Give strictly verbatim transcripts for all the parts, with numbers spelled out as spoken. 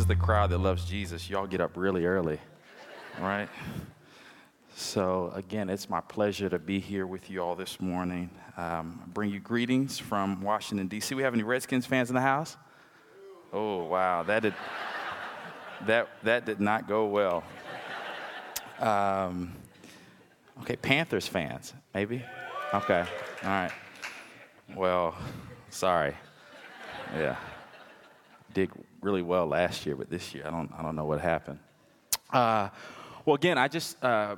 is the crowd that loves Jesus. Y'all get up really early, right? So again, it's my pleasure to be here with you all this morning. Um, I bring you greetings from Washington, D C We have any Redskins fans in the house? Oh, wow, that did that that did not go well. Um, okay, Panthers fans, maybe? Okay, all right. Well, sorry. Yeah, did really well last year, but this year I don't I don't know what happened. Uh, well, again, I just uh,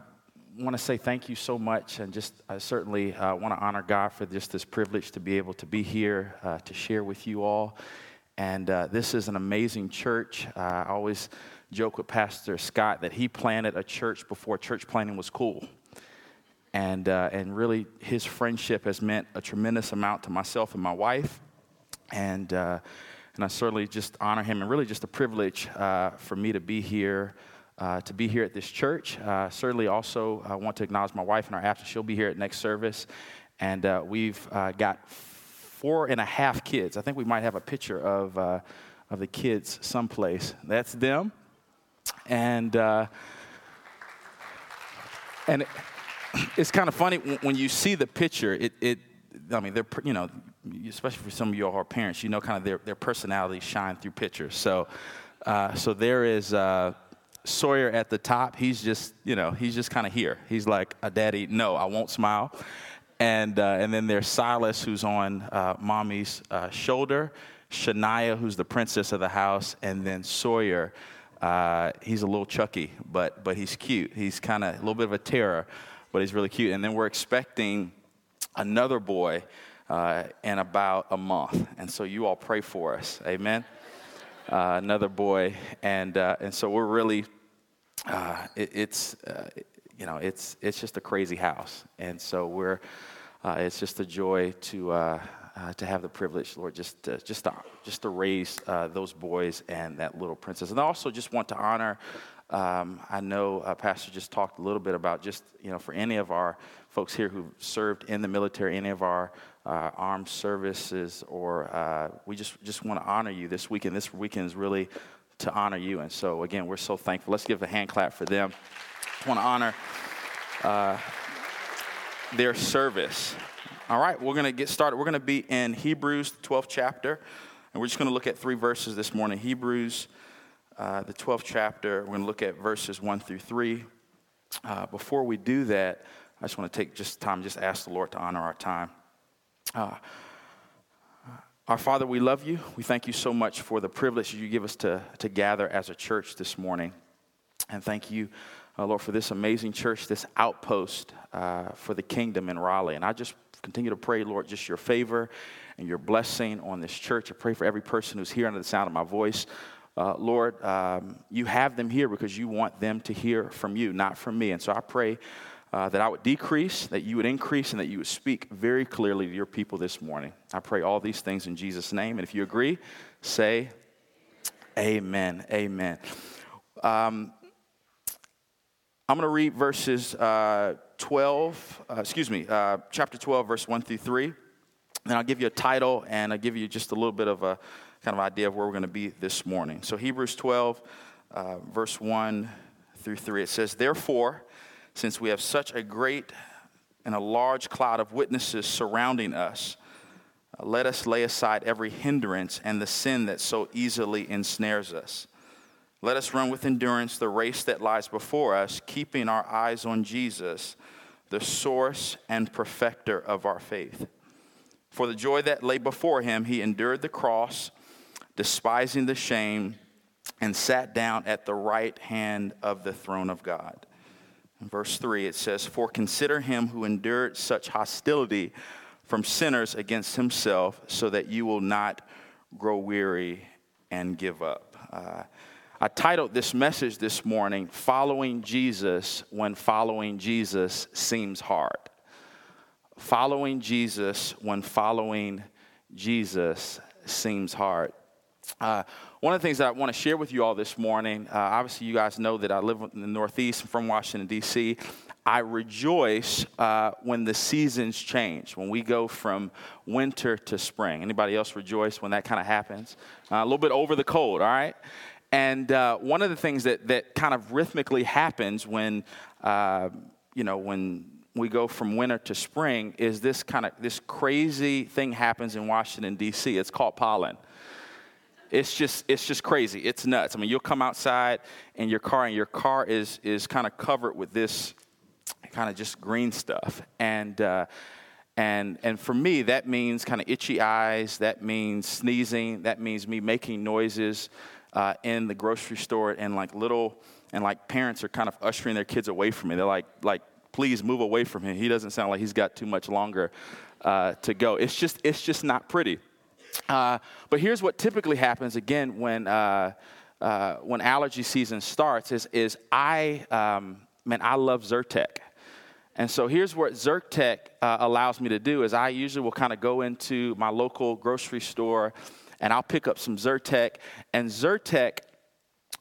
want to say thank you so much, and just I certainly uh, want to honor God for just this privilege to be able to be here uh, to share with you all. And uh, this is an amazing church. Uh, I always joke with Pastor Scott that he planted a church before church planting was cool. And uh, and really, his friendship has meant a tremendous amount to myself and my wife. And uh, and I certainly just honor him, and really just a privilege uh, for me to be here, uh, to be here at this church. Uh, certainly also I want to acknowledge my wife in our absence. She'll be here at next service. And uh, we've uh, got four and a half kids. I think we might have a picture of uh, of the kids someplace. That's them. And uh, and it's kind of funny when you see the picture, it, it I mean, they're, you know, especially for some of you all who are parents, you know, kind of their, their personalities shine through pictures. So uh, so there is uh, Sawyer at the top. He's just, you know, he's just kind of here. He's like, a daddy, no, I won't smile. And uh, and then there's Silas, who's on uh, mommy's uh, shoulder, Shania, who's the princess of the house, and then Sawyer. Uh, he's a little Chucky, but but he's cute. He's kind of a little bit of a terror, but he's really cute. And then we're expecting another boy uh, in about a month, and so you all pray for us, amen. Uh, another boy, and uh, and so we're really, uh, it, it's uh, you know, it's it's just a crazy house, and so we're, uh, it's just a joy to uh, uh, to have the privilege, Lord, just to, just to, just to raise uh, those boys and that little princess. And I also just want to honor. Um, I know uh, Pastor just talked a little bit about just, you know, for any of our folks here who've served in the military, any of our uh, armed services, or uh, we just, just want to honor you this weekend. This weekend is really to honor you. And so, again, we're so thankful. Let's give a hand clap for them. I want to honor uh, their service. All right, we're going to get started. We're going to be in Hebrews, the twelfth chapter, and we're just going to look at three verses this morning. Hebrews Uh, the twelfth chapter, we're going to look at verses one through three. Uh, before we do that, I just want to take just time, just ask the Lord to honor our time. Uh, our Father, we love you. We thank you so much for the privilege you give us to, to gather as a church this morning. And thank you, uh, Lord, for this amazing church, this outpost uh, for the kingdom in Raleigh. And I just continue to pray, Lord, just your favor and your blessing on this church. I pray for every person who's here under the sound of my voice. Uh, Lord, um, you have them here because you want them to hear from you, not from me. And so I pray uh, that I would decrease, that you would increase, and that you would speak very clearly to your people this morning. I pray all these things in Jesus' name. And if you agree, say amen. Amen. Um, I'm going to read verses uh, twelve, uh, excuse me, uh, chapter twelve, verse one through three. And I'll give you a title, and I'll give you just a little bit of a kind of idea of where we're going to be this morning. So Hebrews twelve, uh, verse one through three, it says, "Therefore, since we have such a great and a large cloud of witnesses surrounding us, uh, let us lay aside every hindrance and the sin that so easily ensnares us. Let us run with endurance the race that lies before us, keeping our eyes on Jesus, the source and perfecter of our faith. For the joy that lay before him, he endured the cross, despising the shame, and sat down at the right hand of the throne of God." In verse three, it says, "For consider him who endured such hostility from sinners against himself, so that you will not grow weary and give up." Uh, I titled this message this morning, "Following Jesus When Following Jesus Seems Hard." Following Jesus when following Jesus seems hard. Uh, one of the things that I want to share with you all this morning, uh, obviously you guys know that I live in the Northeast. I'm from Washington, D C I rejoice uh, when the seasons change, when we go from winter to spring. Anybody else rejoice when that kind of happens? Uh, a little bit over the cold, all right? And uh, one of the things that, that kind of rhythmically happens when, uh, you know, when we go from winter to spring is this kind of, this crazy thing happens in Washington, D C. It's called pollen. It's just, it's just crazy. It's nuts. I mean, you'll come outside in your car and your car is, is kind of covered with this kind of just green stuff. And, uh, And and for me, that means kind of itchy eyes. That means sneezing. That means me making noises uh, in the grocery store. And like little and like parents are kind of ushering their kids away from me. They're like, like, please move away from him. He doesn't sound like he's got too much longer uh, to go. It's just it's just not pretty. Uh, but here's what typically happens again when uh, uh, when allergy season starts is is I um, man I love Zyrtec. And so here's what Zyrtec uh, allows me to do is I usually will kind of go into my local grocery store and I'll pick up some Zyrtec. And Zyrtec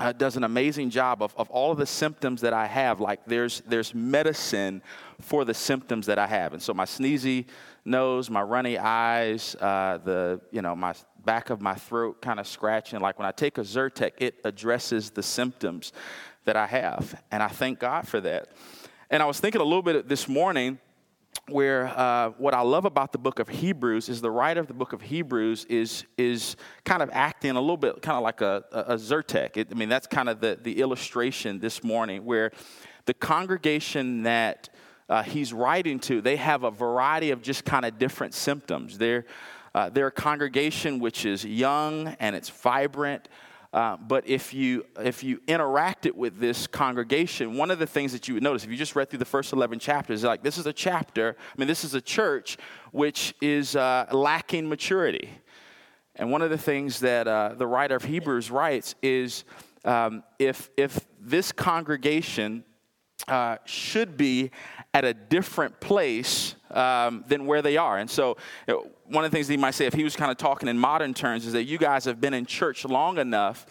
uh, does an amazing job of, of all of the symptoms that I have. Like there's there's medicine for the symptoms that I have. And so my sneezy nose, my runny eyes, uh, the you know my back of my throat kind of scratching. Like when I take a Zyrtec, it addresses the symptoms that I have. And I thank God for that. And I was thinking a little bit this morning where uh, what I love about the book of Hebrews is the writer of the book of Hebrews is is kind of acting a little bit kind of like a, a Zyrtec. It, I mean, that's kind of the, the illustration this morning where the congregation that uh, he's writing to, they have a variety of just kind of different symptoms. They're, uh, they're a congregation which is young and it's vibrant. Uh, but if you if you interacted with this congregation, one of the things that you would notice, if you just read through the first eleven chapters, like this is a chapter, I mean, this is a church which is uh, lacking maturity. And one of the things that uh, the writer of Hebrews writes is um, if if this congregation uh, should be at a different place um, than where they are. And so you know, one of the things that he might say, if he was kind of talking in modern terms, is that you guys have been in church long enough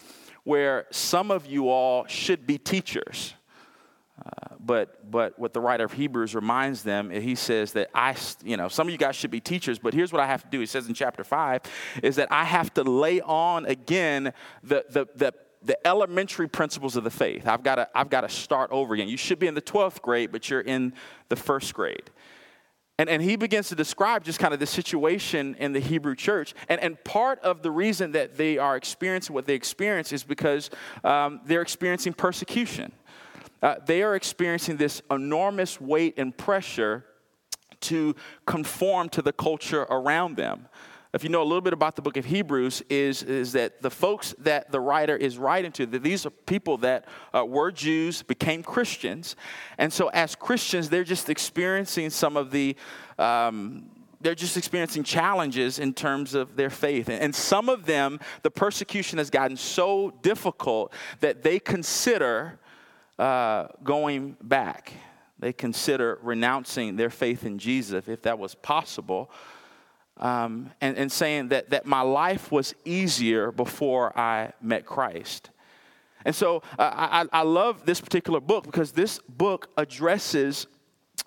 where some of you all should be teachers. Uh, but but what the writer of Hebrews reminds them, he says that I, you know, some of you guys should be teachers, but here's what I have to do. He says in chapter five, is that I have to lay on again the the the The elementary principles of the faith. I've got to. I've got to start over again. You should be in the twelfth grade, but you're in the first grade. And and he begins to describe just kind of the situation in the Hebrew church. And and part of the reason that they are experiencing what they experience is because um, they're experiencing persecution. Uh, they are experiencing this enormous weight and pressure to conform to the culture around them. If you know a little bit about the book of Hebrews, is, is that the folks that the writer is writing to, that these are people that uh, were Jews, became Christians. And so as Christians, they're just experiencing some of the, um, they're just experiencing challenges in terms of their faith. And, and some of them, the persecution has gotten so difficult that they consider uh, going back. They consider renouncing their faith in Jesus, if that was possible. Um, and, and saying that that my life was easier before I met Christ. And so uh, I, I love this particular book because this book addresses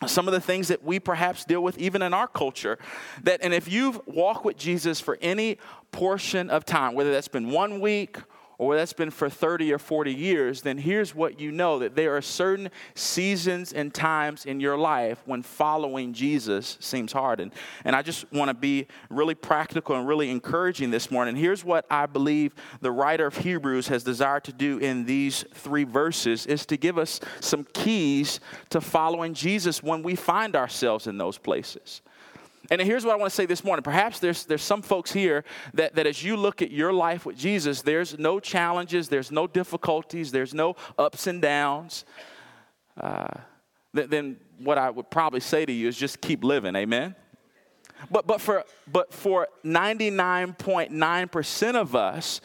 some of the things that we perhaps deal with even in our culture. That, and if you've walked with Jesus for any portion of time, whether that's been one week or whether that's been for thirty or forty years, then here's what you know, that there are certain seasons and times in your life when following Jesus seems hard. And, and I just want to be really practical and really encouraging this morning. Here's what I believe the writer of Hebrews has desired to do in these three verses, is to give us some keys to following Jesus when we find ourselves in those places. And here's what I want to say this morning. Perhaps there's there's some folks here that, that as you look at your life with Jesus, there's no challenges, there's no difficulties, there's no ups and downs. Uh, th- then what I would probably say to you is just keep living, amen? But but for but for ninety-nine point nine percent of us,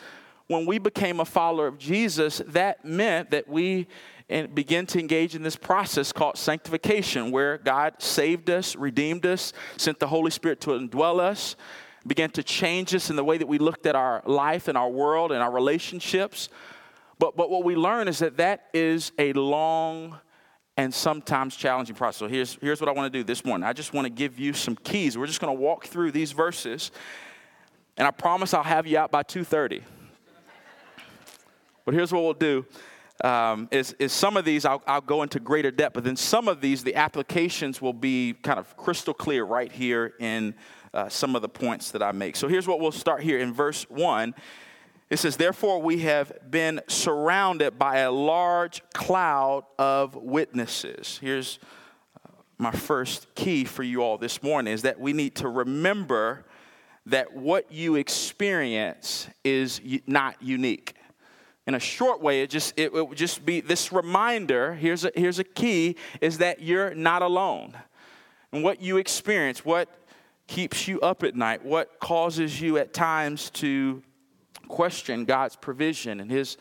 when we became a follower of Jesus, that meant that we and begin to engage in this process called sanctification, where God saved us, redeemed us, sent the Holy Spirit to indwell us, began to change us in the way that we looked at our life and our world and our relationships. But but what we learn is that that is a long and sometimes challenging process. So here's, here's what I want to do this morning. I just want to give you some keys. We're just going to walk through these verses, and I promise I'll have you out by two thirty. But here's what we'll do. Um, is, is some of these, I'll, I'll go into greater depth, but then some of these, the applications will be kind of crystal clear right here in uh, some of the points that I make. So here's what we'll start here in verse one. It says, therefore we have been surrounded by a large cloud of witnesses. Here's my first key for you all this morning, is that we need to remember that what you experience is not unique. In a short way, it just it would just be this reminder, here's a, here's a key, is that you're not alone. And what you experience, what keeps you up at night, what causes you at times to question God's provision and his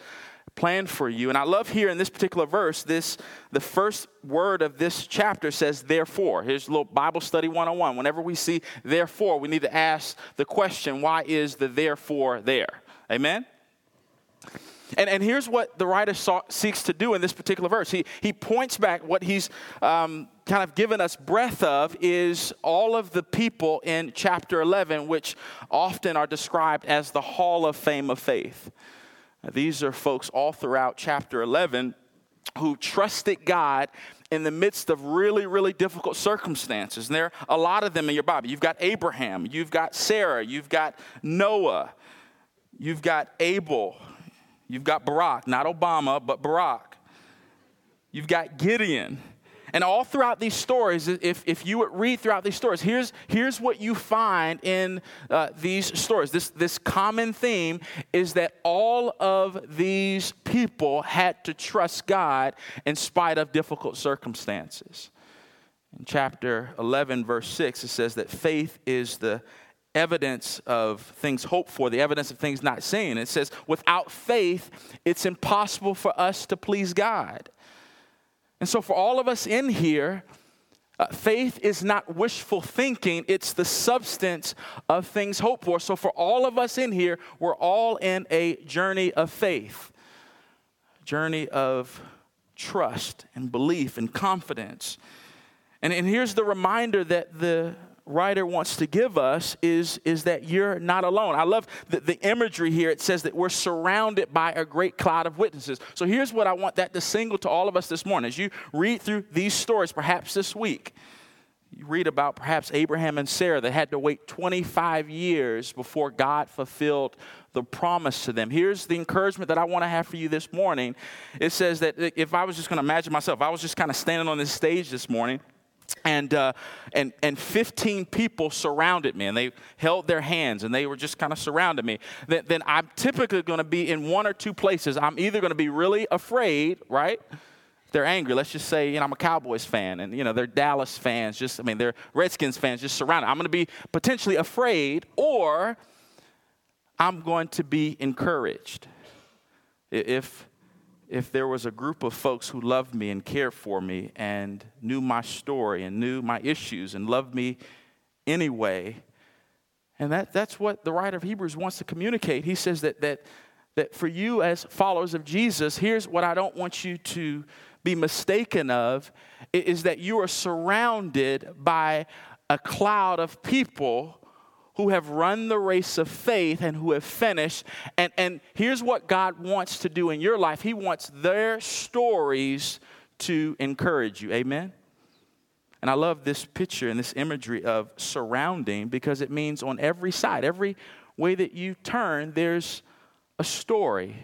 plan for you. And I love here in this particular verse, this the first word of this chapter says, therefore. Here's a little Bible study one oh one. Whenever we see therefore, we need to ask the question, why is the therefore there? Amen? And and here's what the writer saw, seeks to do in this particular verse. He he points back what he's um, kind of given us breath of is all of the people in chapter eleven, which often are described as the Hall of Fame of Faith. Now, these are folks all throughout chapter eleven who trusted God in the midst of really, really difficult circumstances. And there are a lot of them in your Bible. You've got Abraham. You've got Sarah. You've got Noah. You've got Abel. You've got Barak, not Obama, but Barak. You've got Gideon. And all throughout these stories, if, if you would read throughout these stories, here's, here's what you find in uh, these stories. This, this common theme is that all of these people had to trust God in spite of difficult circumstances. In chapter eleven, verse six, it says that faith is the evidence of things hoped for, the evidence of things not seen. It says, without faith, it's impossible for us to please God. And so for all of us in here, uh, faith is not wishful thinking. It's the substance of things hoped for. So for all of us in here, we're all in a journey of faith, journey of trust and belief and confidence. And, and here's the reminder that the writer wants to give us is, is that you're not alone. I love the, the imagery here. It says that we're surrounded by a great cloud of witnesses. So here's what I want that to signal to all of us this morning. As you read through these stories, perhaps this week, you read about perhaps Abraham and Sarah that had to wait twenty-five years before God fulfilled the promise to them. Here's the encouragement that I want to have for you this morning. It says that if I was just going to imagine myself, I was just kind of standing on this stage this morning, And uh, and and fifteen people surrounded me, and they held their hands, and they were just kind of surrounded me. Then, then I'm typically going to be in one or two places. I'm either going to be really afraid, right? They're angry. Let's just say, you know, I'm a Cowboys fan, and you know they're Dallas fans. Just I mean, they're Redskins fans. Just surrounded. I'm going to be potentially afraid, or I'm going to be encouraged. If If there was a group of folks who loved me and cared for me and knew my story and knew my issues and loved me anyway. And that, that's what the writer of Hebrews wants to communicate. He says that, that, that for you as followers of Jesus, here's what I don't want you to be mistaken of, is that you are surrounded by a cloud of people who have run the race of faith and who have finished. And, and here's what God wants to do in your life. He wants their stories to encourage you. Amen? And I love this picture and this imagery of surrounding because it means on every side, every way that you turn, there's a story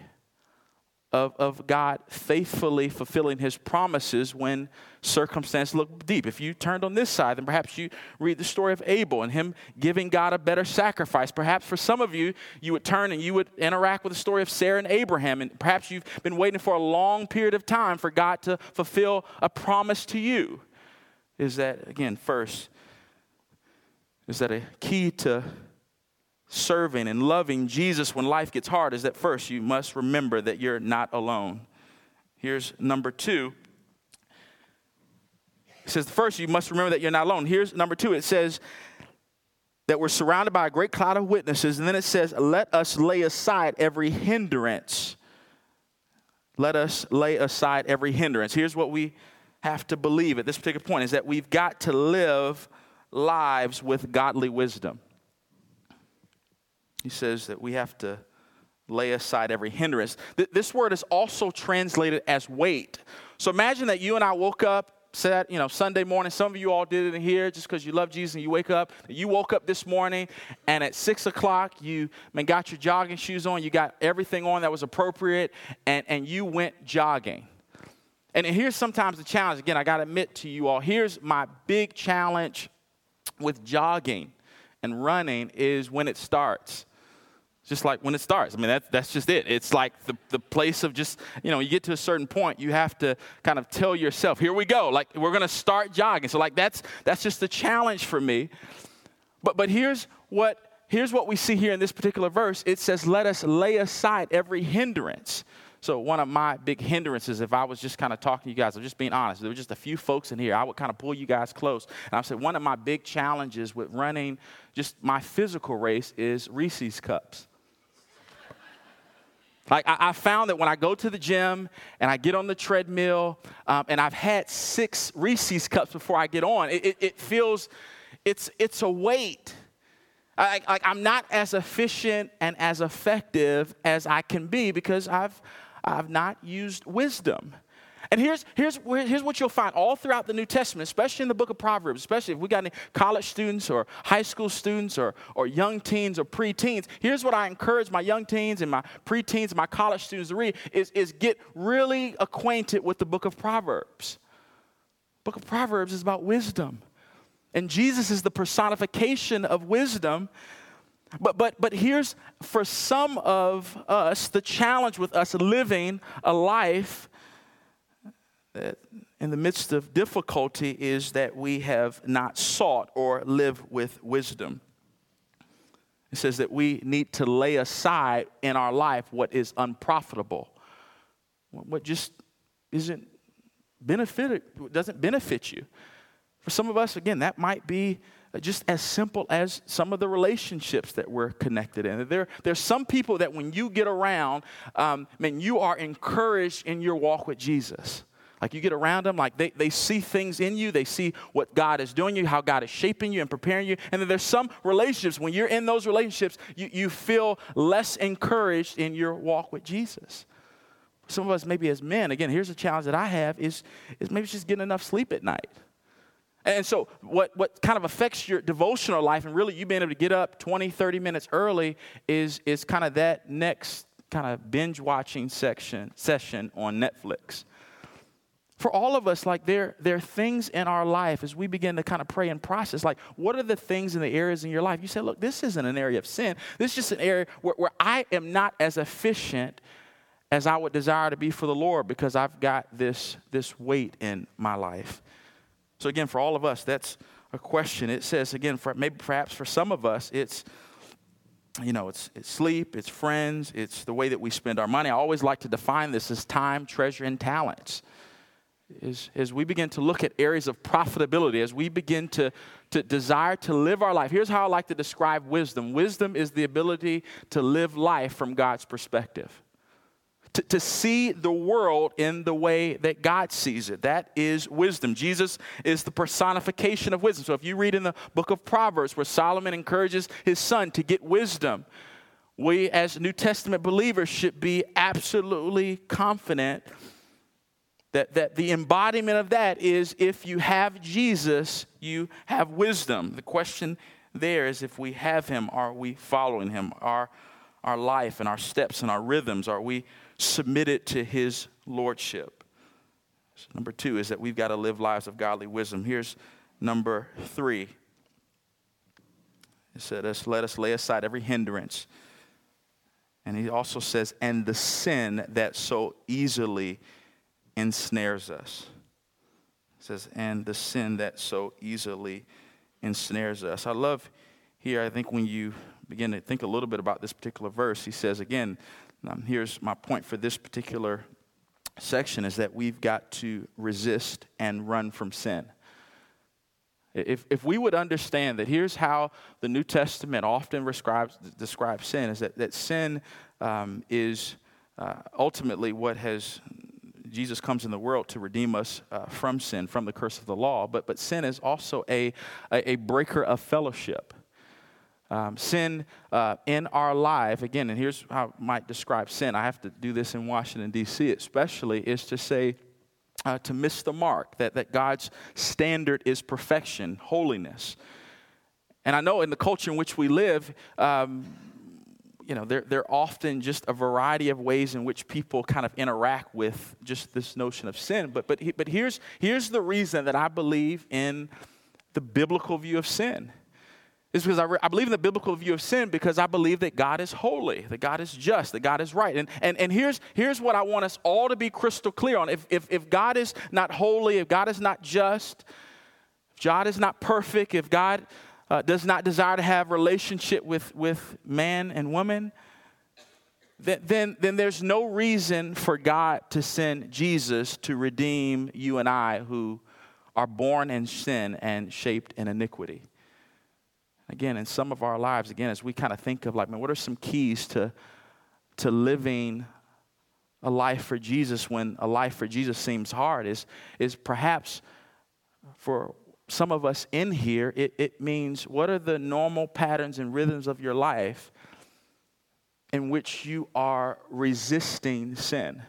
of, of God faithfully fulfilling his promises when circumstances look deep. If you turned on this side, then perhaps you read the story of Abel and him giving God a better sacrifice. Perhaps for some of you, you would turn and you would interact with the story of Sarah and Abraham, and perhaps you've been waiting for a long period of time for God to fulfill a promise to you. Is that, again, first, is that a key to serving and loving Jesus when life gets hard is that first you must remember that you're not alone. Here's number two. It says first you must remember that you're not alone. Here's number two. It says that we're surrounded by a great cloud of witnesses. And then it says, let us lay aside every hindrance. Let us lay aside every hindrance. Here's what we have to believe at this particular point is that we've got to live lives with godly wisdom. He says that we have to lay aside every hindrance. Th- this word is also translated as weight. So imagine that you and I woke up, said, you know, Sunday morning. Some of you all did it in here just because you love Jesus and you wake up. You woke up this morning, and at six o'clock, you I mean, got your jogging shoes on. You got everything on that was appropriate, and, and you went jogging. And here's sometimes the challenge. Again, I got to admit to you all, here's my big challenge with jogging and running is when it starts. Just like when it starts. I mean, that, that's just it. It's like the, the place of just, you know, you get to a certain point, you have to kind of tell yourself, here we go. Like, we're going to start jogging. So, like, that's that's just the challenge for me. But but here's what here's what we see here in this particular verse. It says, let us lay aside every hindrance. So one of my big hindrances, if I was just kind of talking to you guys, I'm just being honest, there were just a few folks in here, I would kind of pull you guys close. And I said, one of my big challenges with running just my physical race is Reese's Cups. Like, I found that when I go to the gym and I get on the treadmill, um, and I've had six Reese's Cups before I get on, it, it, it feels, it's it's a weight. I, I, I'm not as efficient and as effective as I can be because I've I've not used wisdom. And here's here's here's what you'll find all throughout the New Testament, especially in the book of Proverbs, especially if we got any college students or high school students or or young teens or preteens. Here's what I encourage my young teens and my preteens and my college students to read is, is get really acquainted with the book of Proverbs. Book of Proverbs is about wisdom. And Jesus is the personification of wisdom. But but but here's for some of us the challenge with us living a life that in the midst of difficulty is that we have not sought or lived with wisdom. It says that we need to lay aside in our life what is unprofitable, what just isn't benefited, doesn't benefit you. For some of us, again, that might be just as simple as some of the relationships that we're connected in. There, there's some people that when you get around, um, I mean, you are encouraged in your walk with Jesus. Like, you get around them, like, they, they see things in you. They see what God is doing you, how God is shaping you and preparing you. And then there's some relationships. When you're in those relationships, you, you feel less encouraged in your walk with Jesus. Some of us, maybe as men, again, here's a challenge that I have is, is maybe just getting enough sleep at night. And so what, what kind of affects your devotional life and really you being able to get up twenty, thirty minutes early is, is kind of that next kind of binge watching section session on Netflix. For all of us, like there, there are things in our life as we begin to kind of pray and process, like what are the things in the areas in your life? You say, look, this isn't an area of sin. This is just an area where, where I am not as efficient as I would desire to be for the Lord because I've got this, this weight in my life. So again, for all of us, that's a question. It says, again, for maybe perhaps for some of us, it's, you know, it's, it's sleep, it's friends, it's the way that we spend our money. I always like to define this as time, treasure, and talents. As, as we begin to look at areas of profitability, as we begin to, to desire to live our life, here's how I like to describe wisdom. Wisdom is the ability to live life from God's perspective. To, to see the world in the way that God sees it. That is wisdom. Jesus is the personification of wisdom. So if you read in the book of Proverbs where Solomon encourages his son to get wisdom, we as New Testament believers should be absolutely confident that, that the embodiment of that is if you have Jesus, you have wisdom. The question there is if we have him, are we following him? Are our life and our steps and our rhythms, are we submitted to his lordship? So number two is that we've got to live lives of godly wisdom. Here's number three. It said, let us lay aside every hindrance. And he also says, and the sin that so easily ensnares us. It says, and the sin that so easily ensnares us. I love here, I think when you begin to think a little bit about this particular verse, he says again, Um, here's my point for this particular section is that we've got to resist and run from sin. If if we would understand that here's how the New Testament often describes, describes sin is that, that sin um, is uh, ultimately what has, Jesus comes in the world to redeem us uh, from sin, from the curse of the law, but but sin is also a a, a breaker of fellowship. um, sin uh, in our life, again, and here's how I might describe sin. I have to do this in Washington, D C especially, is to say, uh, to miss the mark, that, that God's standard is perfection, holiness. And I know in the culture in which we live, um, you know, there, there are often just a variety of ways in which people kind of interact with just this notion of sin. But but but here's here's the reason that I believe in the biblical view of sin. It's because I, re- I believe in the biblical view of sin because I believe that God is holy, that God is just, that God is right. And and and here's here's what I want us all to be crystal clear on. If if if God is not holy, if God is not just, if God is not perfect, if God Uh, does not desire to have relationship with, with man and woman, then, then, then there's no reason for God to send Jesus to redeem you and I who are born in sin and shaped in iniquity. Again, in some of our lives, again, as we kind of think of like, man, what are some keys to, to living a life for Jesus when a life for Jesus seems hard is, is perhaps for some of us in here, it, it means what are the normal patterns and rhythms of your life in which you are resisting sin,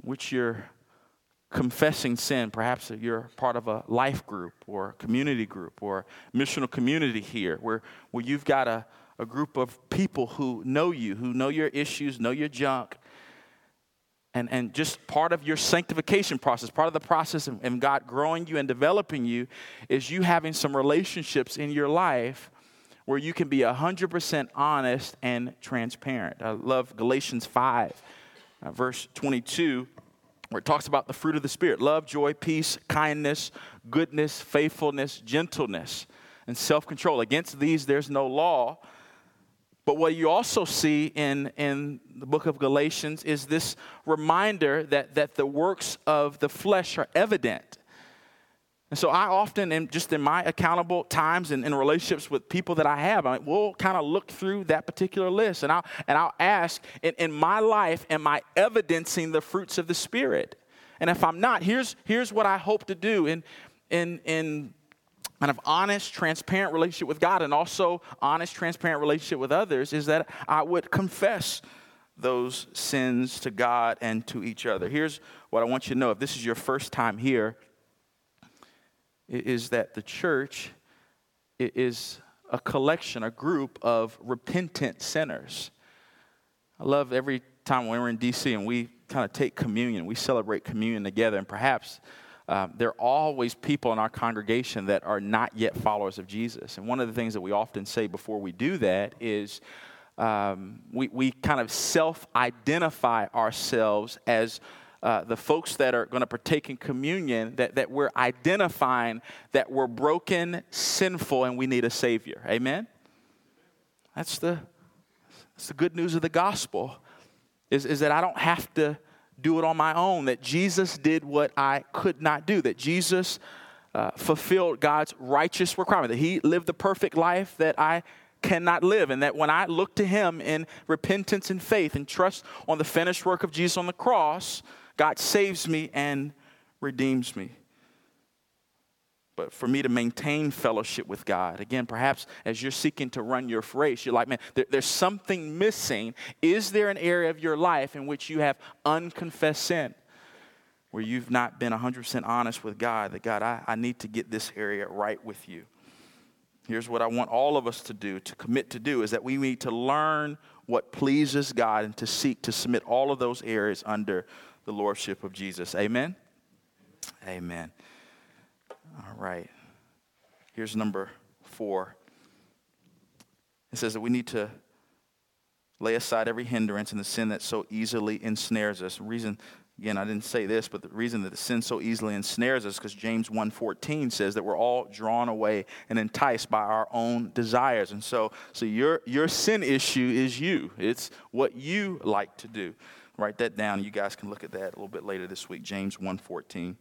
in which you're confessing sin. Perhaps you're part of a life group or community group or missional community here where, where you've got a, a group of people who know you, who know your issues, know your junk. And and just part of your sanctification process, part of the process of, of God growing you and developing you is you having some relationships in your life where you can be one hundred percent honest and transparent. I love Galatians five, uh, verse twenty-two, where it talks about the fruit of the Spirit. Love, joy, peace, kindness, goodness, faithfulness, gentleness, and self-control. Against these there's no law. But what you also see in, in the book of Galatians is this reminder that, that the works of the flesh are evident. And so I often, am just in my accountable times and in relationships with people that I have, I mean, we'll kind of look through that particular list. And I'll, and I'll ask, in, in my life, am I evidencing the fruits of the Spirit? And if I'm not, here's, here's what I hope to do in in in. kind of honest, transparent relationship with God and also honest, transparent relationship with others is that I would confess those sins to God and to each other. Here's what I want you to know. If this is your first time here, is that the church is a collection, a group of repentant sinners. I love every time when we're in D C and we kind of take communion, we celebrate communion together, and perhaps Uh, there are always people in our congregation that are not yet followers of Jesus. And one of the things that we often say before we do that is um, we, we kind of self-identify ourselves as uh, the folks that are going to partake in communion, that, that we're identifying that we're broken, sinful, and we need a Savior. Amen? That's the, that's the good news of the gospel, is, is that I don't have to do it on my own, that Jesus did what I could not do, that Jesus uh, fulfilled God's righteous requirement, that he lived the perfect life that I cannot live, and that when I look to him in repentance and faith and trust on the finished work of Jesus on the cross, God saves me and redeems me. But for me to maintain fellowship with God, again, perhaps as you're seeking to run your race, you're like, man, there, there's something missing. Is there an area of your life in which you have unconfessed sin, where you've not been one hundred percent honest with God, that God, I, I need to get this area right with you? Here's what I want all of us to do, to commit to do, is that we need to learn what pleases God and to seek to submit all of those areas under the lordship of Jesus. Amen? Amen. All right, here's number four. It says that we need to lay aside every hindrance and the sin that so easily ensnares us. The reason, again, I didn't say this, but the reason that the sin so easily ensnares us is because James one fourteen says that we're all drawn away and enticed by our own desires. And so, so your your sin issue is you. It's what you like to do. Write that down. You guys can look at that a little bit later this week, James one fourteen.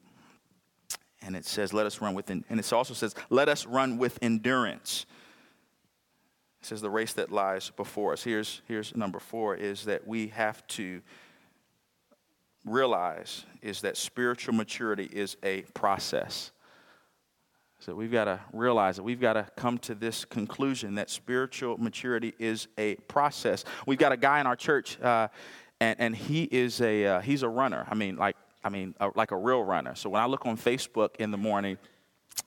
And it says, let us run with, en- and it also says, let us run with endurance. It says the race that lies before us. Here's, here's number four, is that we have to realize is that spiritual maturity is a process. So we've got to realize that we've got to come to this conclusion that spiritual maturity is a process. We've got a guy in our church, uh, and and he is a uh, he's a runner. I mean, like I mean, a, like a real runner. So when I look on Facebook in the morning,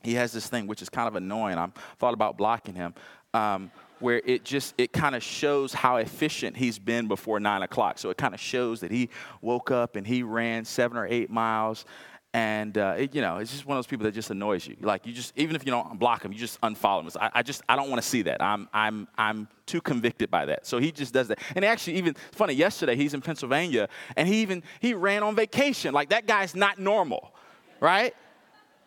he has this thing which is kind of annoying. I thought about blocking him, um, where it just it kind of shows how efficient he's been before nine o'clock. So it kind of shows that he woke up and he ran seven or eight miles. And, uh, it, you know, it's just one of those people that just annoys you. Like, you just, even if you don't block him, you just unfollow him. So I, I just, I don't want to see that. I'm I'm, I'm too convicted by that. So he just does that. And actually, even, funny, yesterday, he's in Pennsylvania, and he even, he ran on vacation. Like, that guy's not normal, right?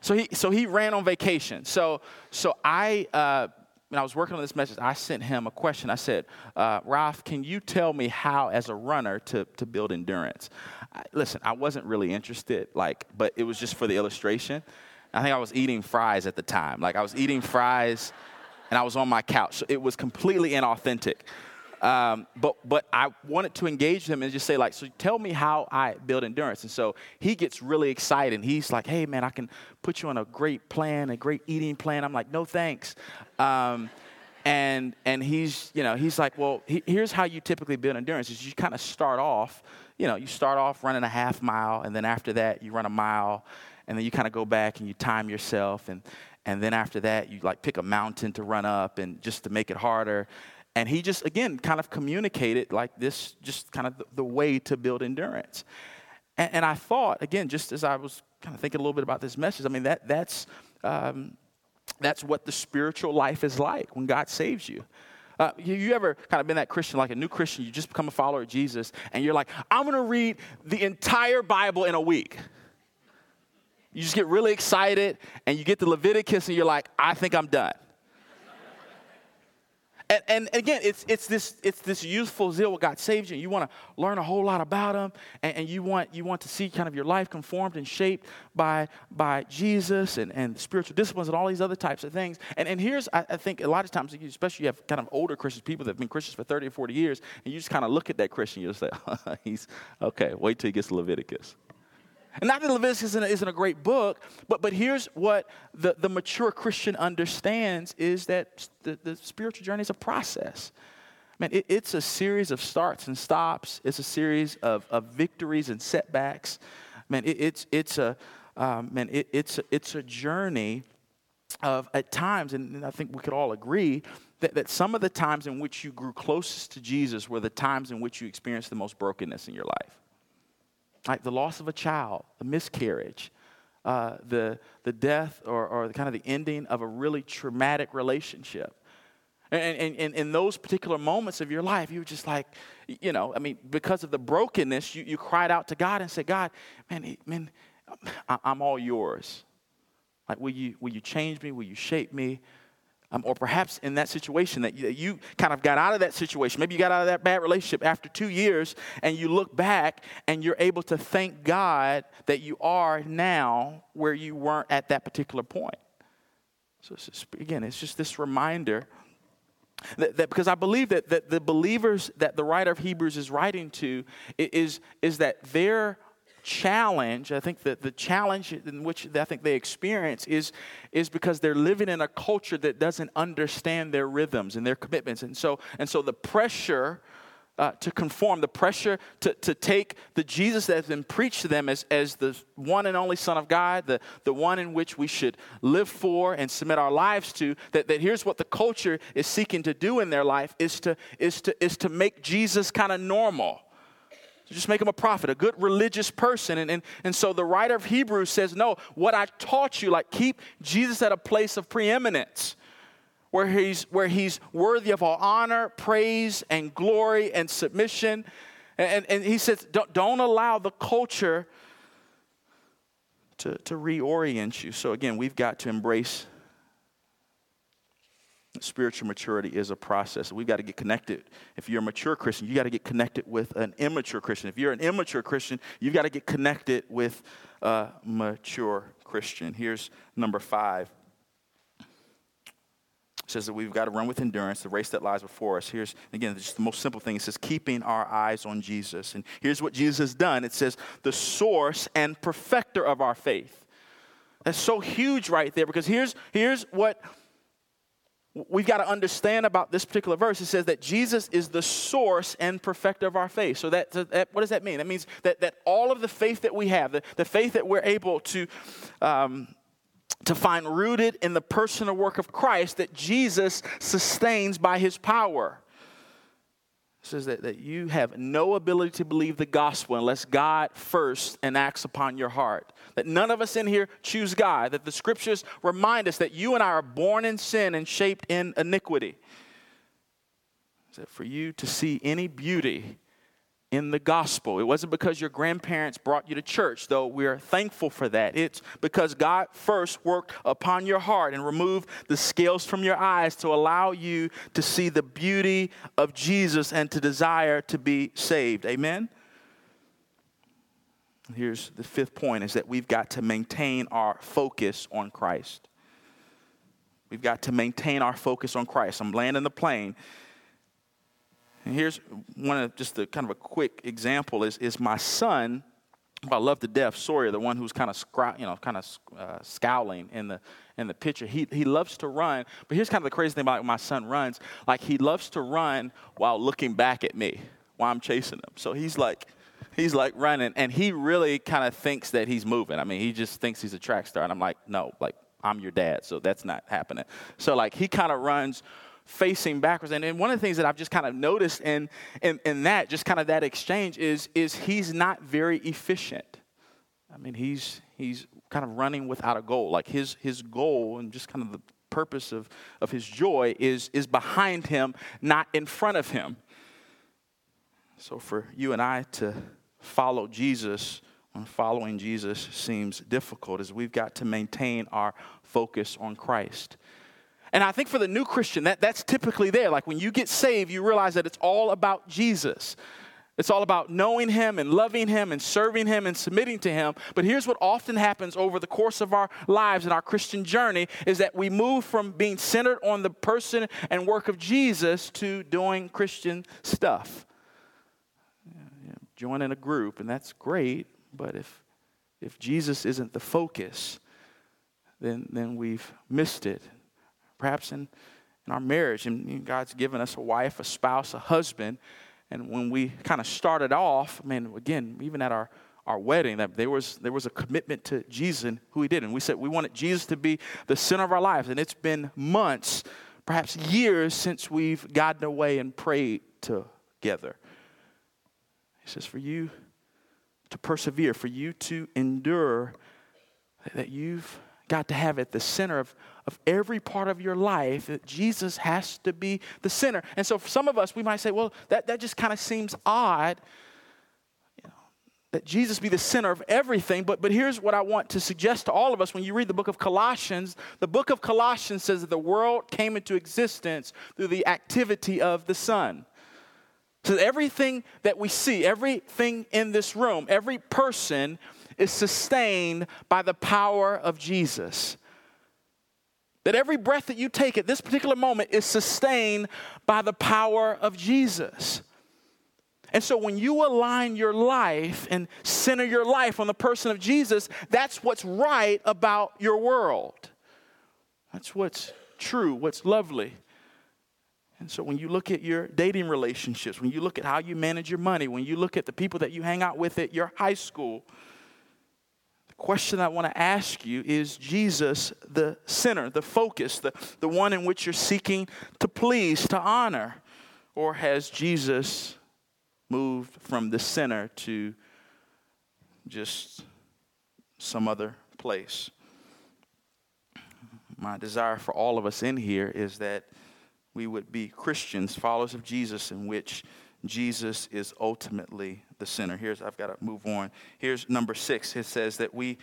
So he so he ran on vacation. So, so I, uh, when I was working on this message, I sent him a question. I said, uh, Ralph, can you tell me how, as a runner, to, to build endurance? I, listen, I wasn't really interested, like, but it was just for the illustration. I think I was eating fries at the time. Like, I was eating fries, and I was on my couch. So it was completely inauthentic. Um, but but I wanted to engage him and just say, like, so tell me how I build endurance. And so he gets really excited. And he's like, hey, man, I can put you on a great plan, a great eating plan. I'm like, no, thanks. Um, and and he's, you know, he's like, well, he, here's how you typically build endurance is you kind of start off, you know, you start off running a half mile. And then after that, you run a mile. And then you kind of go back and you time yourself. And, and then after that, you, like, pick a mountain to run up and just to make it harder. And he just, again, kind of communicated like this, just kind of the, the way to build endurance. And, and I thought, again, just as I was kind of thinking a little bit about this message, I mean, that that's um, that's what the spiritual life is like when God saves you. Uh, you, you ever kind of been that Christian, like a new Christian, you just become a follower of Jesus, and you're like, I'm going to read the entire Bible in a week. You just get really excited, and you get to Leviticus, and you're like, I think I'm done. And, and again, it's it's this it's this youthful zeal what God saves you. You want to learn a whole lot about Him, and, and you want you want to see kind of your life conformed and shaped by by Jesus and, and spiritual disciplines and all these other types of things. And and here's I, I think a lot of times, especially you have kind of older Christians, people that have been Christians for thirty or forty years, and you just kind of look at that Christian, you just say, he's okay. Wait till he gets to Leviticus. And not that Leviticus isn't a, isn't a great book, but but here's what the, the mature Christian understands is that the, the spiritual journey is a process. Man, it, it's a series of starts and stops. It's a series of, of victories and setbacks. Man, it, it's it's a um, man, it, it's a, it's a journey of at times, and I think we could all agree that, that some of the times in which you grew closest to Jesus were the times in which you experienced the most brokenness in your life. Like the loss of a child, the miscarriage, uh, the the death or, or kind of the ending of a really traumatic relationship. And in in those particular moments of your life, you were just like, you know, I mean, because of the brokenness, you, you cried out to God and said, God, man, man, I'm all yours. Like, will you will you change me? Will you shape me? Um, or perhaps in that situation that you, you kind of got out of that situation. Maybe you got out of that bad relationship after two years and you look back and you're able to thank God that you are now where you weren't at that particular point. So it's just, again, it's just this reminder that, that because I believe that, that the believers that the writer of Hebrews is writing to is, is that their challenge, I think that the challenge in which I think they experience is is because they're living in a culture that doesn't understand their rhythms and their commitments. And so and so the pressure uh, to conform, the pressure to, to take the Jesus that has been preached to them as, as the one and only Son of God, the, the one in which we should live for and submit our lives to, that, that here's what the culture is seeking to do in their life is to is to is to make Jesus kind of normal. So just make him a prophet, a good religious person. And, and, and so the writer of Hebrews says, no, what I taught you, like keep Jesus at a place of preeminence where he's, where he's worthy of all honor, praise, and glory, and submission. And, and, and he says, don't, don't allow the culture to, to reorient you. So again, we've got to embrace spiritual maturity is a process. We've got to get connected. If you're a mature Christian, you got to get connected with an immature Christian. If you're an immature Christian, you've got to get connected with a mature Christian. Here's number five. It says that we've got to run with endurance, the race that lies before us. Here's, again, just the most simple thing. It says, keeping our eyes on Jesus. And here's what Jesus has done. It says, the source and perfecter of our faith. That's so huge right there, because here's, here's what we've got to understand about this particular verse. It says that Jesus is the source and perfecter of our faith. So that, that what does that mean? That means that, that all of the faith that we have, the, the faith that we're able to, um, to find rooted in the personal work of Christ, that Jesus sustains by his power. It says that, that you have no ability to believe the gospel unless God first enacts upon your heart. That none of us in here choose God. That the scriptures remind us that you and I are born in sin and shaped in iniquity. It's that for you to see any beauty in the gospel, it wasn't because your grandparents brought you to church, though we are thankful for that. It's because God first worked upon your heart and removed the scales from your eyes to allow you to see the beauty of Jesus and to desire to be saved. Amen? Here's the fifth point, is that we've got to maintain our focus on Christ. We've got to maintain our focus on Christ. I'm landing the plane. And here's one of just a kind of a quick example is, is my son, who I love to death, Sawyer, the one who's kind of scrou- you know kind of uh, scowling in the in the picture. He he loves to run, but here's kind of the crazy thing about my son runs. Like, he loves to run while looking back at me while I'm chasing him. So he's like he's like running, and he really kind of thinks that he's moving. I mean, he just thinks he's a track star, and I'm like, no, like, I'm your dad, so that's not happening. So like, he kind of runs facing backwards. And, and one of the things that I've just kind of noticed in, in, in that, just kind of that exchange is, is he's not very efficient. I mean, he's he's kind of running without a goal. Like, his his goal and just kind of the purpose of, of his joy is, is behind him, not in front of him. So for you and I to follow Jesus, when following Jesus seems difficult, is we've got to maintain our focus on Christ. And I think for the new Christian, that, that's typically there. Like, when you get saved, you realize that it's all about Jesus. It's all about knowing him and loving him and serving him and submitting to him. But here's what often happens over the course of our lives and our Christian journey, is that we move from being centered on the person and work of Jesus to doing Christian stuff. Yeah, yeah, joining a group, and that's great, but if if Jesus isn't the focus, then then we've missed it. Perhaps in, in our marriage, and God's given us a wife, a spouse, a husband, and when we kind of started off, I mean, again, even at our, our wedding, that there was there was a commitment to Jesus and who he did, and we said we wanted Jesus to be the center of our lives, and it's been months, perhaps years, since we've gotten away and prayed together. He says, for you to persevere, for you to endure, that you've got to have at the center of of every part of your life, that Jesus has to be the center. And so for some of us, we might say, well, that, that just kind of seems odd, you know, that Jesus be the center of everything. But, but here's what I want to suggest to all of us. When you read the book of Colossians, the book of Colossians says that the world came into existence through the activity of the Son. So everything that we see, everything in this room, every person is sustained by the power of Jesus. That every breath that you take at this particular moment is sustained by the power of Jesus. And so when you align your life and center your life on the person of Jesus, that's what's right about your world. That's what's true, what's lovely. And so when you look at your dating relationships, when you look at how you manage your money, when you look at the people that you hang out with at your high school, question I want to ask you is, Jesus the center, the focus, the, the one in which you're seeking to please, to honor? Or has Jesus moved from the center to just some other place? My desire for all of us in here is that we would be Christians, followers of Jesus, in which Jesus is ultimately the center. Here's, I've got to move on. Here's number six. It says that we,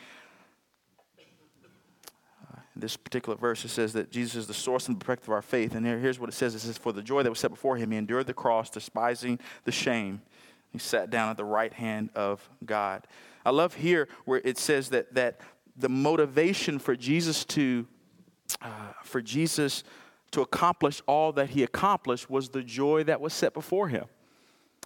uh, this particular verse, it says that Jesus is the source and perfecter of our faith. And here, here's what it says. It says, for the joy that was set before him, he endured the cross, despising the shame. He sat down at the right hand of God. I love here where it says that that the motivation for Jesus to, uh, for Jesus to accomplish all that he accomplished was the joy that was set before him.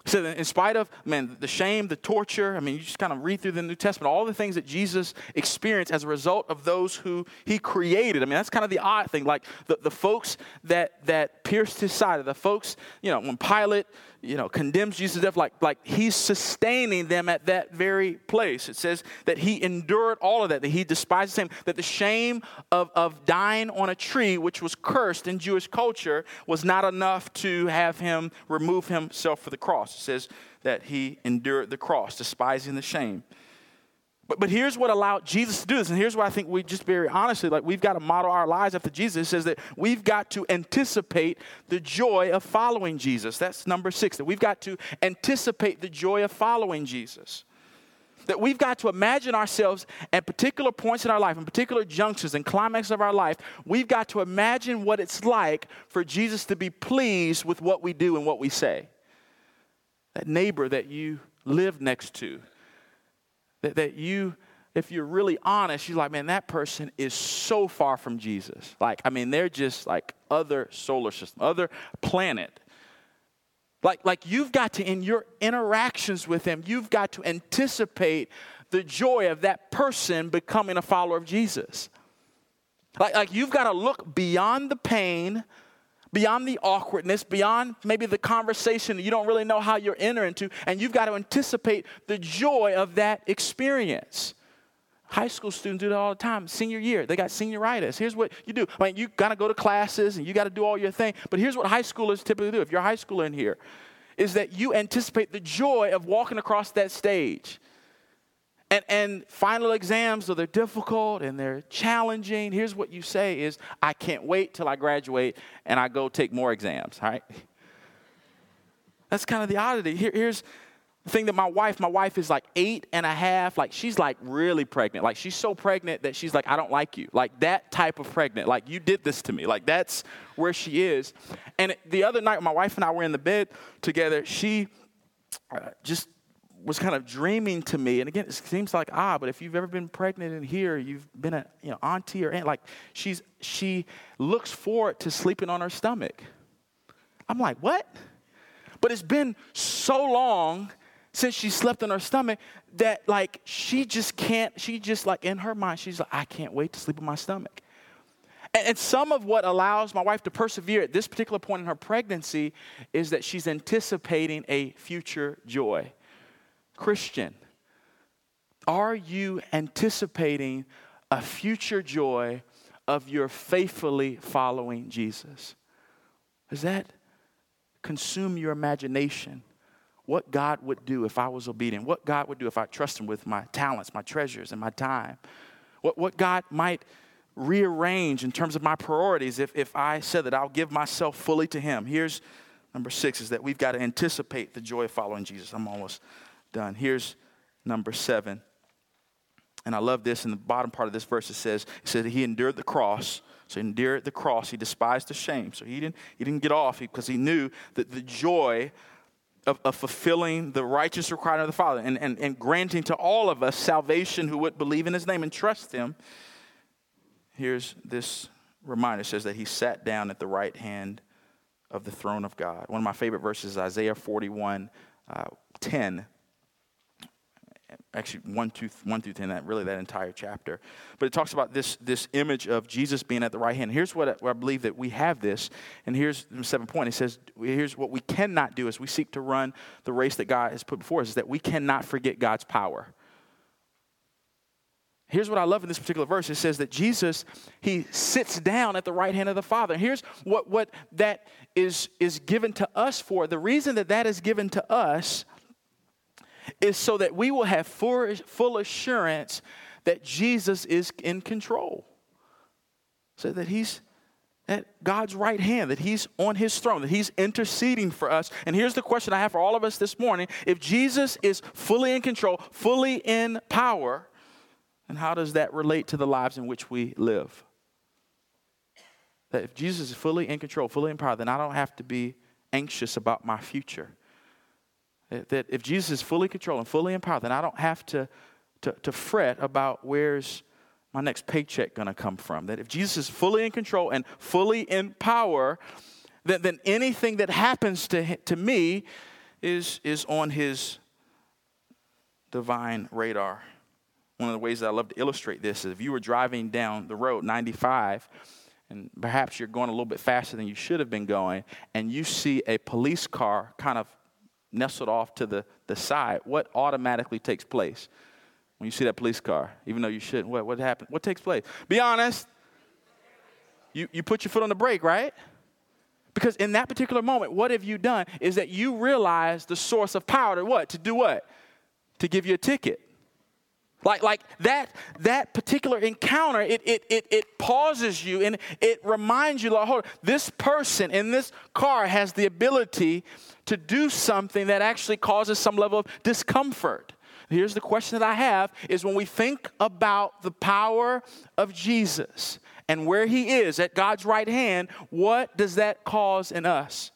So in spite of, man, the shame, the torture, I mean, you just kind of read through the New Testament, all the things that Jesus experienced as a result of those who he created. I mean, that's kind of the odd thing. Like the, the folks that that pierced his side, the folks, you know, when Pilate, you know, condemns Jesus to death, like, like he's sustaining them at that very place. It says that he endured all of that, that he despises him, that the shame of, of dying on a tree, which was cursed in Jewish culture, was not enough to have him remove himself from the cross. It says that he endured the cross, despising the shame. But, but here's what allowed Jesus to do this, and here's why I think we just very honestly, like we've got to model our lives after Jesus. It says that we've got to anticipate the joy of following Jesus. That's number six, that we've got to anticipate the joy of following Jesus. That we've got to imagine ourselves at particular points in our life, in particular junctions and climaxes of our life, we've got to imagine what it's like for Jesus to be pleased with what we do and what we say. That neighbor that you live next to, That, that you, if you're really honest, you're like, man, that person is so far from Jesus. Like, I mean, they're just like other solar system, other planet. Like, like you've got to, in your interactions with them, you've got to anticipate the joy of that person becoming a follower of Jesus. Like, like you've got to look beyond the pain, beyond the awkwardness, beyond maybe the conversation that you don't really know how you're entering into, and you've got to anticipate the joy of that experience. High school students do that all the time. Senior year, they got senioritis. Here's what you do. I mean, you got to go to classes and you got to do all your thing, but here's what high schoolers typically do, if you're a high schooler in here, is that you anticipate the joy of walking across that stage. And, and final exams, so they're difficult and they're challenging. Here's what you say is, I can't wait till I graduate and I go take more exams, all right? That's kind of the oddity. Here, here's the thing that my wife, my wife is like eight and a half. Like, she's like really pregnant. Like, she's so pregnant that she's like, I don't like you. Like, that type of pregnant. Like, you did this to me. Like, that's where she is. And the other night, my wife and I were in the bed together. She uh, just... was kind of dreaming to me. And again, it seems like ah, but if you've ever been pregnant in here, you've been a you know auntie or aunt, like she's she looks forward to sleeping on her stomach. I'm like, what? But it's been so long since she slept on her stomach that like she just can't, she just like in her mind, she's like, I can't wait to sleep on my stomach. And some of what allows my wife to persevere at this particular point in her pregnancy is that she's anticipating a future joy. Christian, are you anticipating a future joy of your faithfully following Jesus? Does that consume your imagination? What God would do if I was obedient? What God would do if I trust him with my talents, my treasures, and my time? What, what God might rearrange in terms of my priorities if, if I said that I'll give myself fully to him? Here's number six, is that we've got to anticipate the joy of following Jesus. I'm almost... done. Here's number seven. And I love this. In the bottom part of this verse, it says, it says that he endured the cross. So he endured the cross. He despised the shame. So he didn't, he didn't get off because he knew that the joy of, of fulfilling the righteous requirement of the Father and, and, and granting to all of us salvation who would believe in his name and trust him. Here's this reminder. It says that he sat down at the right hand of the throne of God. One of my favorite verses is Isaiah forty-one, uh, ten. Actually, one through, one through ten, that really that entire chapter. But it talks about this, this image of Jesus being at the right hand. Here's what I, what I believe that we have this. And here's the seventh point. It says, here's what we cannot do as we seek to run the race that God has put before us, is that we cannot forget God's power. Here's what I love in this particular verse. It says that Jesus, he sits down at the right hand of the Father. And here's what, what that is, is given to us for. The reason that that is given to us is so that we will have full assurance that Jesus is in control. So that he's at God's right hand, that he's on his throne, that he's interceding for us. And here's the question I have for all of us this morning. If Jesus is fully in control, fully in power, then how does that relate to the lives in which we live? That if Jesus is fully in control, fully in power, then I don't have to be anxious about my future. That if Jesus is fully controlled and fully in power, then I don't have to, to, to fret about where's my next paycheck going to come from. That if Jesus is fully in control and fully in power, then, then anything that happens to, to me is, is on his divine radar. One of the ways that I love to illustrate this is if you were driving down the road, ninety-five, and perhaps you're going a little bit faster than you should have been going, and you see a police car kind of nestled off to the, the side, what automatically takes place when you see that police car? Even though you shouldn't, what, what happened? What takes place? Be honest. You, you put your foot on the brake, right? Because in that particular moment, what have you done is that you realize the source of power to what? To do what? To give you a ticket. Like like that that particular encounter, it it it it pauses you and it reminds you, like, hold on, this person in this car has the ability to do something that actually causes some level of discomfort. Here's the question that I have is when we think about the power of Jesus and where he is at God's right hand, what does that cause in us?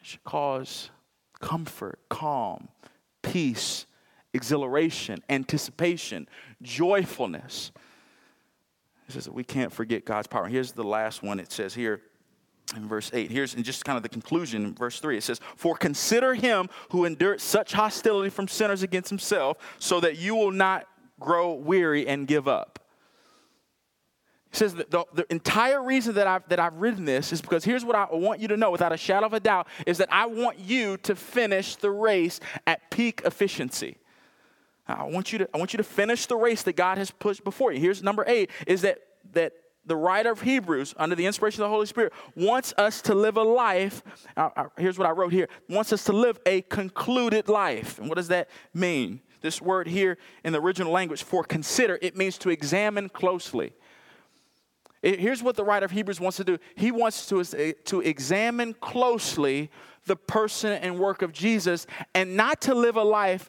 It should cause comfort, calm, peace, exhilaration, anticipation, joyfulness. It says that we can't forget God's power. Here's the last one. It says here in verse eight. Here's just kind of the conclusion in verse three. It says, "For consider him who endured such hostility from sinners against himself, so that you will not grow weary and give up." It says that the, the entire reason that I've, that I've written this is because here's what I want you to know without a shadow of a doubt is that I want you to finish the race at peak efficiency. I want you to, I want you to finish the race that God has pushed before you. Here's number eight is that, that the writer of Hebrews, under the inspiration of the Holy Spirit, wants us to live a life. Uh, uh, here's what I wrote here. Wants us to live a concluded life. And what does that mean? This word here in the original language for consider, it means to examine closely. It, here's what the writer of Hebrews wants to do. He wants to, uh, to examine closely the person and work of Jesus and not to live a life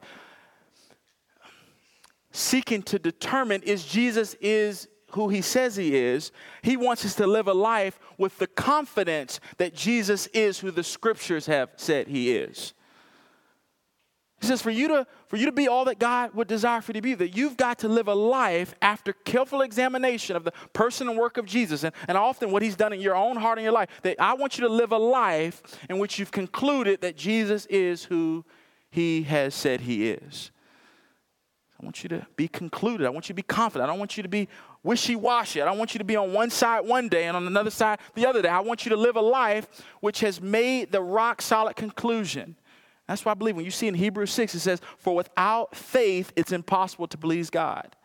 seeking to determine is Jesus is who he says he is. He wants us to live a life with the confidence that Jesus is who the scriptures have said he is. He says for you to for you to be all that God would desire for you to be, that you've got to live a life after careful examination of the person and work of Jesus and, and often what he's done in your own heart and your life, that I want you to live a life in which you've concluded that Jesus is who he has said he is. I want you to be concluded. I want you to be confident. I don't want you to be wishy-washy. I don't want you to be on one side one day and on another side the other day. I want you to live a life which has made the rock-solid conclusion. That's why I believe when you see in Hebrews six, it says, "For without faith, it's impossible to please God.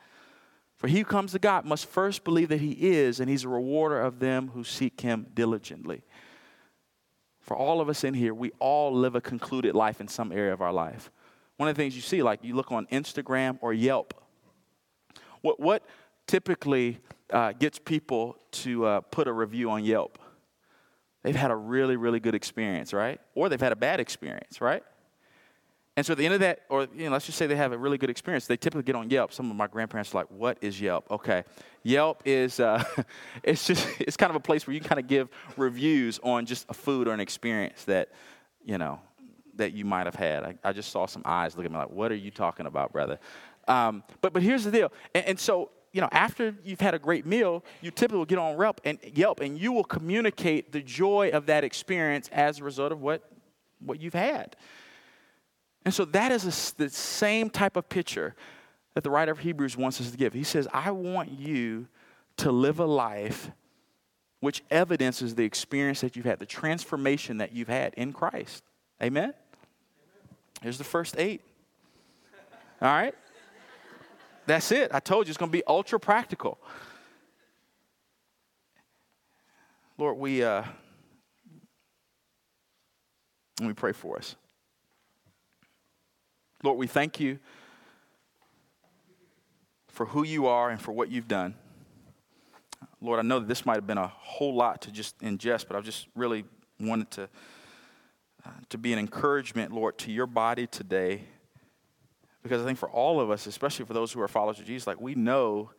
For he who comes to God must first believe that he is, and he's a rewarder of them who seek him diligently." For all of us in here, we all live a concluded life in some area of our life. One of the things you see, like you look on Instagram or Yelp, what what typically uh, gets people to uh, put a review on Yelp? They've had a really, really good experience, right? Or they've had a bad experience, right? And so at the end of that, or you know, let's just say they have a really good experience. They typically get on Yelp. Some of my grandparents are like, "What is Yelp?" Okay, Yelp is uh, it's just it's kind of a place where you kind of give reviews on just a food or an experience that you know. that you might have had. I, I just saw some eyes look at me like, "What are you talking about, brother?" Um, but but here's the deal. And, and so, you know, after you've had a great meal, you typically will get on Yelp and, Yelp and you will communicate the joy of that experience as a result of what, what you've had. And so that is a, the same type of picture that the writer of Hebrews wants us to give. He says, I want you to live a life which evidences the experience that you've had, the transformation that you've had in Christ. Amen? Here's the first eight. All right? That's it. I told you it's going to be ultra practical. Lord, we uh, let me pray for us. Lord, we thank you for who you are and for what you've done. Lord, I know that this might have been a whole lot to just ingest, but I've just really wanted to Uh, to be an encouragement, Lord, to your body today. Because I think for all of us, especially for those who are followers of Jesus, like we know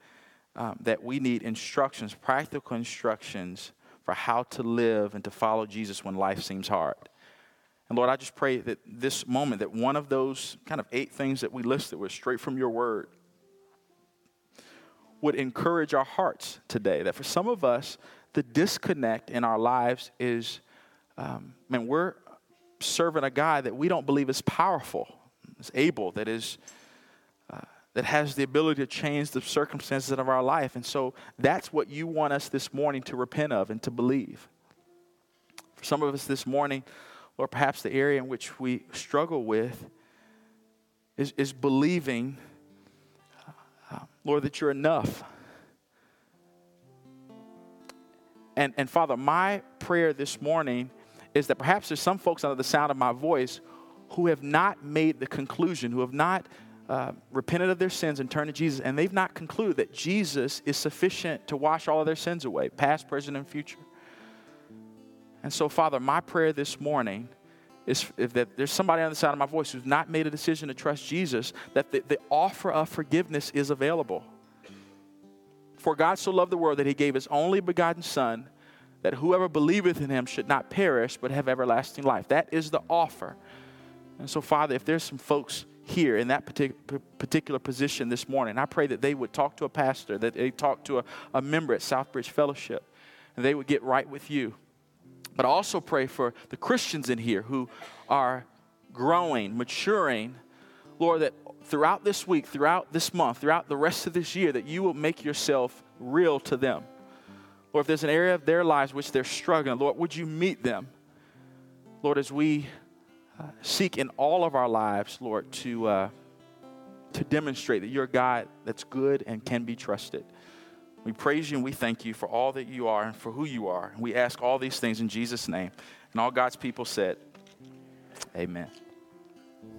um, that we need instructions, practical instructions for how to live and to follow Jesus when life seems hard. And Lord, I just pray that this moment, that one of those kind of eight things that we listed was straight from your word, would encourage our hearts today. That for some of us, the disconnect in our lives is, um, man, we're serving a God that we don't believe is powerful, is able, that is uh, that has the ability to change the circumstances of our life. And so that's what you want us this morning to repent of and to believe. For some of us this morning, or perhaps the area in which we struggle with is, is believing, uh, Lord, that you're enough. And, and Father, my prayer this morning is that perhaps there's some folks under the sound of my voice who have not made the conclusion, who have not uh, repented of their sins and turned to Jesus, and they've not concluded that Jesus is sufficient to wash all of their sins away, past, present, and future. And so, Father, my prayer this morning is if that there's somebody on the side of my voice who's not made a decision to trust Jesus, that the, the offer of forgiveness is available. For God so loved the world that he gave his only begotten Son, that whoever believeth in him should not perish but have everlasting life. That is the offer. And so, Father, if there's some folks here in that particular position this morning, I pray that they would talk to a pastor, that they talk to a, a member at Southbridge Fellowship, and they would get right with you. But I also pray for the Christians in here who are growing, maturing, Lord, that throughout this week, throughout this month, throughout the rest of this year, that you will make yourself real to them. Lord, if there's an area of their lives which they're struggling, Lord, would you meet them? Lord, as we uh, seek in all of our lives, Lord, to, uh, to demonstrate that you're a God that's good and can be trusted. We praise you and we thank you for all that you are and for who you are. And we ask all these things in Jesus' name. And all God's people said, amen.